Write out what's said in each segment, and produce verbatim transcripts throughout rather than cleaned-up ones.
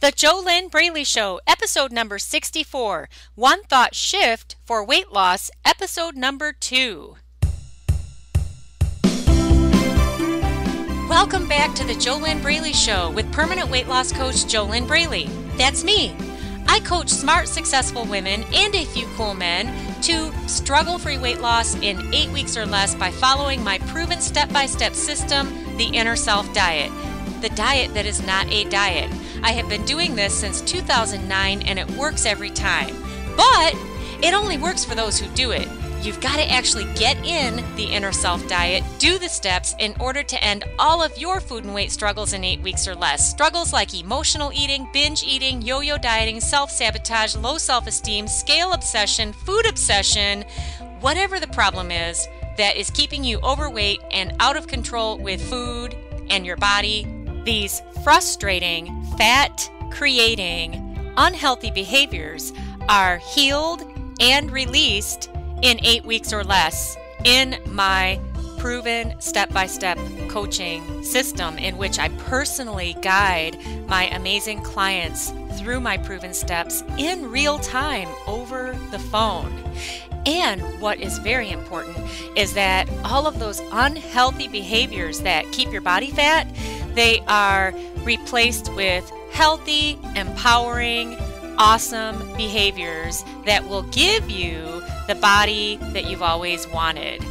The JoLynn Braley Show, episode number sixty-four, One Thought Shift for Weight Loss, episode number two. Welcome back to The JoLynn Braley Show with permanent weight loss coach JoLynn Braley. That's me. I coach smart, successful women and a few cool men to struggle-free weight loss in eight weeks or less by following my proven step-by-step system, the Inner Self Diet. The diet that is not a diet. I have been doing this since two thousand nine and it works every time. But it only works for those who do it. You've got to actually get in the Inner Self Diet, do the steps in order to end all of your food and weight struggles in eight weeks or less. Struggles like emotional eating, binge eating, yo-yo dieting, self-sabotage, low self-esteem, scale obsession, food obsession, whatever the problem is that is keeping you overweight and out of control with food and your body. These frustrating, fat-creating, unhealthy behaviors are healed and released in eight weeks or less in my proven step-by-step coaching system, in which I personally guide my amazing clients through my proven steps in real time over the phone. And what is very important is that all of those unhealthy behaviors that keep your body fat, they are replaced with healthy, empowering, awesome behaviors that will give you the body that you've always wanted.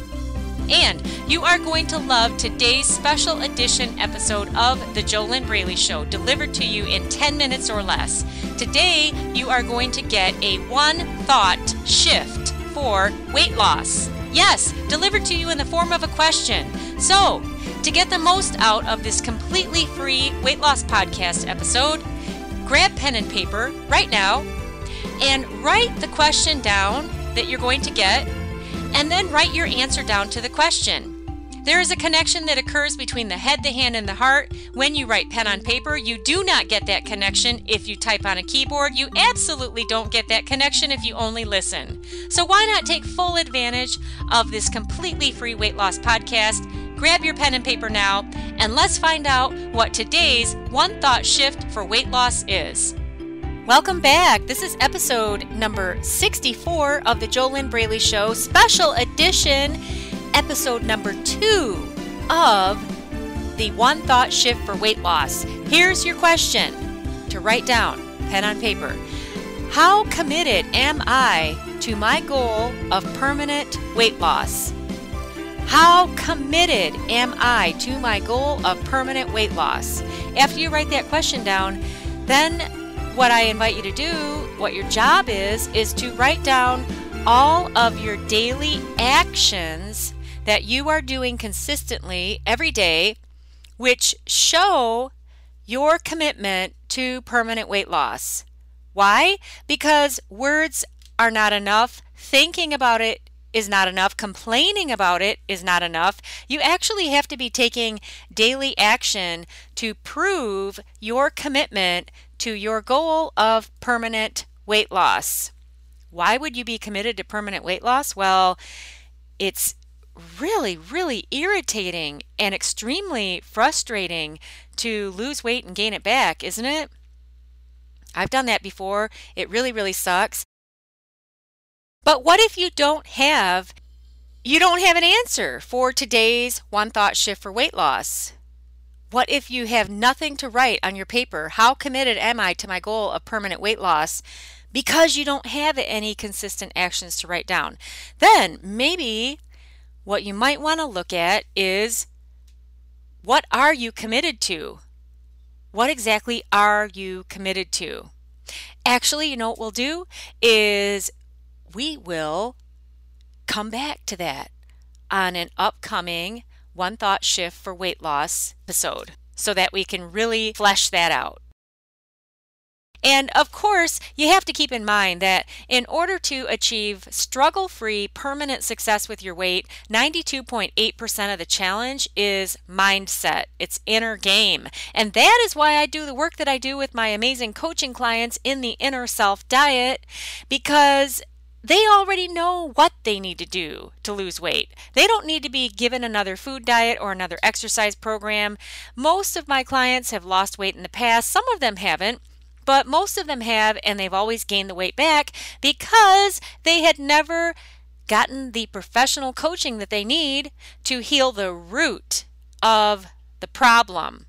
And you are going to love today's special edition episode of The JoLynn Braley Show, delivered to you in ten minutes or less. Today, you are going to get a one thought shift for weight loss. Yes, delivered to you in the form of a question. So, to get the most out of this completely free weight loss podcast episode, grab pen and paper right now and write the question down that you're going to get, and then write your answer down to the question. There is a connection that occurs between the head, the hand, and the heart when you write pen on paper. You do not get that connection if you type on a keyboard. You absolutely don't get that connection if you only listen. So why not take full advantage of this completely free weight loss podcast? Grab your pen and paper now, and let's find out what today's One Thought Shift for Weight Loss is. Welcome back. This is episode number sixty-four of The JoLynn Braley Show, special edition, episode number two of the One Thought Shift for Weight Loss. Here's your question to write down, pen on paper. How committed am I to my goal of permanent weight loss? How committed am I to my goal of permanent weight loss? After you write that question down, then what I invite you to do, what your job is, is to write down all of your daily actions that you are doing consistently every day, which show your commitment to permanent weight loss. Why? Because words are not enough. Thinking about it is not enough. Complaining about it is not enough. You actually have to be taking daily action to prove your commitment to your goal of permanent weight loss. Why would you be committed to permanent weight loss? Well, it's really, really irritating and extremely frustrating to lose weight and gain it back, isn't it? I've done that before. It really, really sucks. But what if you don't have, you don't have an answer for today's One Thought Shift for Weight Loss? What if you have nothing to write on your paper? How committed am I to my goal of permanent weight loss? Because you don't have any consistent actions to write down. Then maybe what you might want to look at is, what are you committed to? What exactly are you committed to? Actually, you know what we'll do is we will come back to that on an upcoming One Thought Shift for Weight Loss episode so that we can really flesh that out. And of course, you have to keep in mind that in order to achieve struggle-free permanent success with your weight, ninety-two point eight percent of the challenge is mindset. It's inner game. And that is why I do the work that I do with my amazing coaching clients in the Inner Self Diet, because they already know what they need to do to lose weight. They don't need to be given another food diet or another exercise program. Most of my clients have lost weight in the past. Some of them haven't. but most of them have, and they've always gained the weight back because they had never gotten the professional coaching that they need to heal the root of the problem.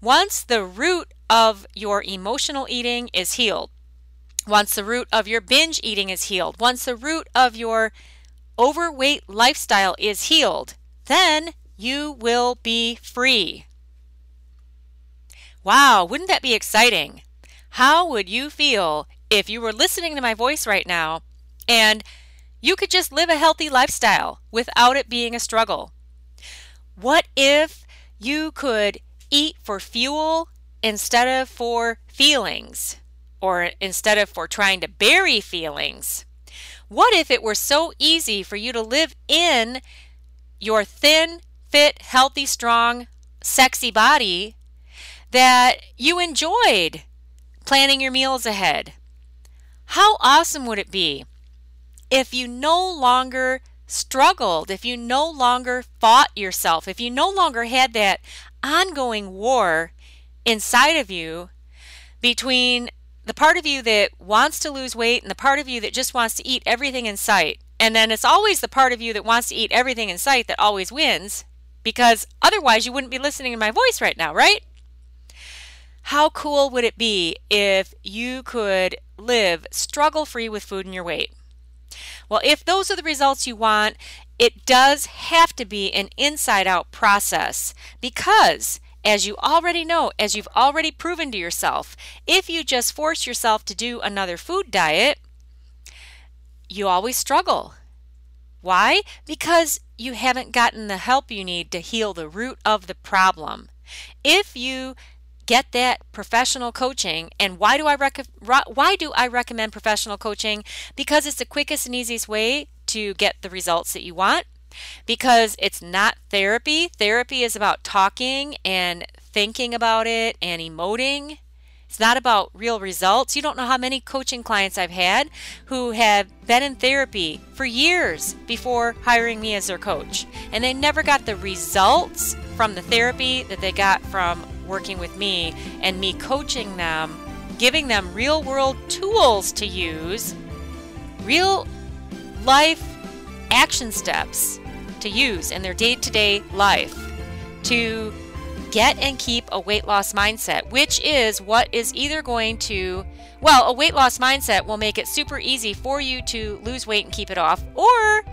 Once the root of your emotional eating is healed, once the root of your binge eating is healed, once the root of your overweight lifestyle is healed, then you will be free. Wow, wouldn't that be exciting? How would you feel if you were listening to my voice right now and you could just live a healthy lifestyle without it being a struggle? What if you could eat for fuel instead of for feelings, or instead of for trying to bury feelings? What if it were so easy for you to live in your thin, fit, healthy, strong, sexy body that you enjoyed planning your meals ahead? How awesome would it be if you no longer struggled, if you no longer fought yourself, if you no longer had that ongoing war inside of you between the part of you that wants to lose weight and the part of you that just wants to eat everything in sight? And then it's always the part of you that wants to eat everything in sight that always wins, because otherwise you wouldn't be listening to my voice right now, right? How cool would it be if you could live struggle-free with food and your weight? Well, if those are the results you want, it does have to be an inside-out process, because as you already know, as you've already proven to yourself, if you just force yourself to do another food diet, you always struggle. Why? Because you haven't gotten the help you need to heal the root of the problem. If you get that professional coaching, and why do I rec- why do I recommend professional coaching? Because it's the quickest and easiest way to get the results that you want. Because it's not therapy. Therapy is about talking and thinking about it and emoting. It's not about real results. You don't know how many coaching clients I've had who have been in therapy for years before hiring me as their coach, and they never got the results from the therapy that they got from working with me and me coaching them, giving them real world tools to use, real life action steps to use in their day-to-day life to get and keep a weight loss mindset, which is what is either going to, well, a weight loss mindset will make it super easy for you to lose weight and keep it off. Or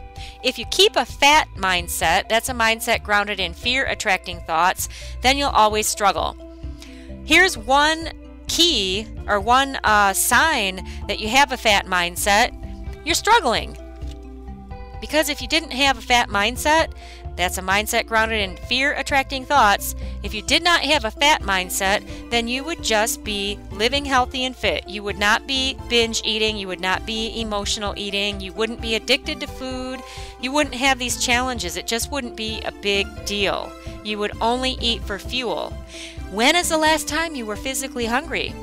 if you keep a fat mindset, that's a mindset grounded in fear attracting thoughts, then you'll always struggle. Here's one key or one uh, sign that you have a fat mindset: you're struggling. Because if you didn't have a fat mindset, that's a mindset grounded in fear-attracting thoughts. If you did not have a fat mindset, then you would just be living healthy and fit. You would not be binge eating. You would not be emotional eating. You wouldn't be addicted to food. You wouldn't have these challenges. It just wouldn't be a big deal. You would only eat for fuel. When is the last time you were physically hungry?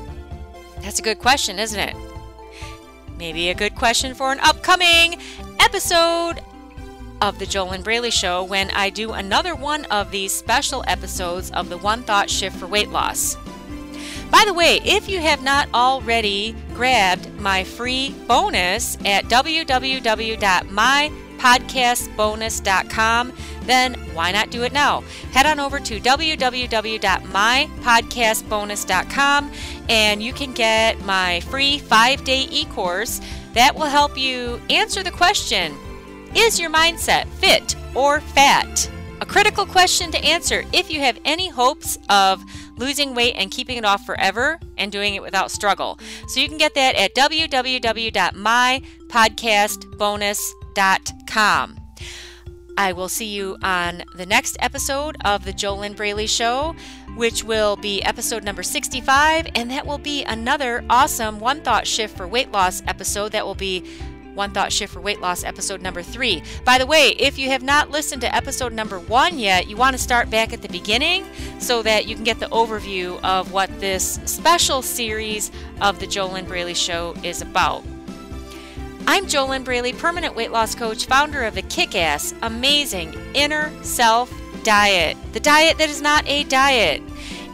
That's a good question, isn't it? Maybe a good question for an upcoming episode of The JoLynn Braley Show, when I do another one of these special episodes of the One Thought Shift for Weight Loss. By the way, if you have not already grabbed my free bonus at w w w dot my podcast bonus dot com, then why not do it now? Head on over to w w w dot my podcast bonus dot com and you can get my free five-day e-course that will help you answer the question, is your mindset fit or fat? A critical question to answer if you have any hopes of losing weight and keeping it off forever and doing it without struggle. So you can get that at w w w dot my podcast bonus dot com. I will see you on the next episode of The JoLynn Braley Show, which will be episode number sixty-five, and that will be another awesome One Thought Shift for Weight Loss episode. That will be One Thought Shift for Weight Loss episode number three. By the way, if you have not listened to episode number one yet, you want to start back at the beginning so that you can get the overview of what this special series of The JoLynn Braley Show is about. I'm JoLynn Braley, permanent weight loss coach, founder of the Kick-Ass Amazing Inner Self Diet, the diet that is not a diet.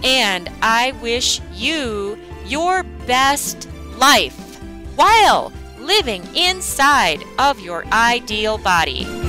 And I wish you your best life while living inside of your ideal body.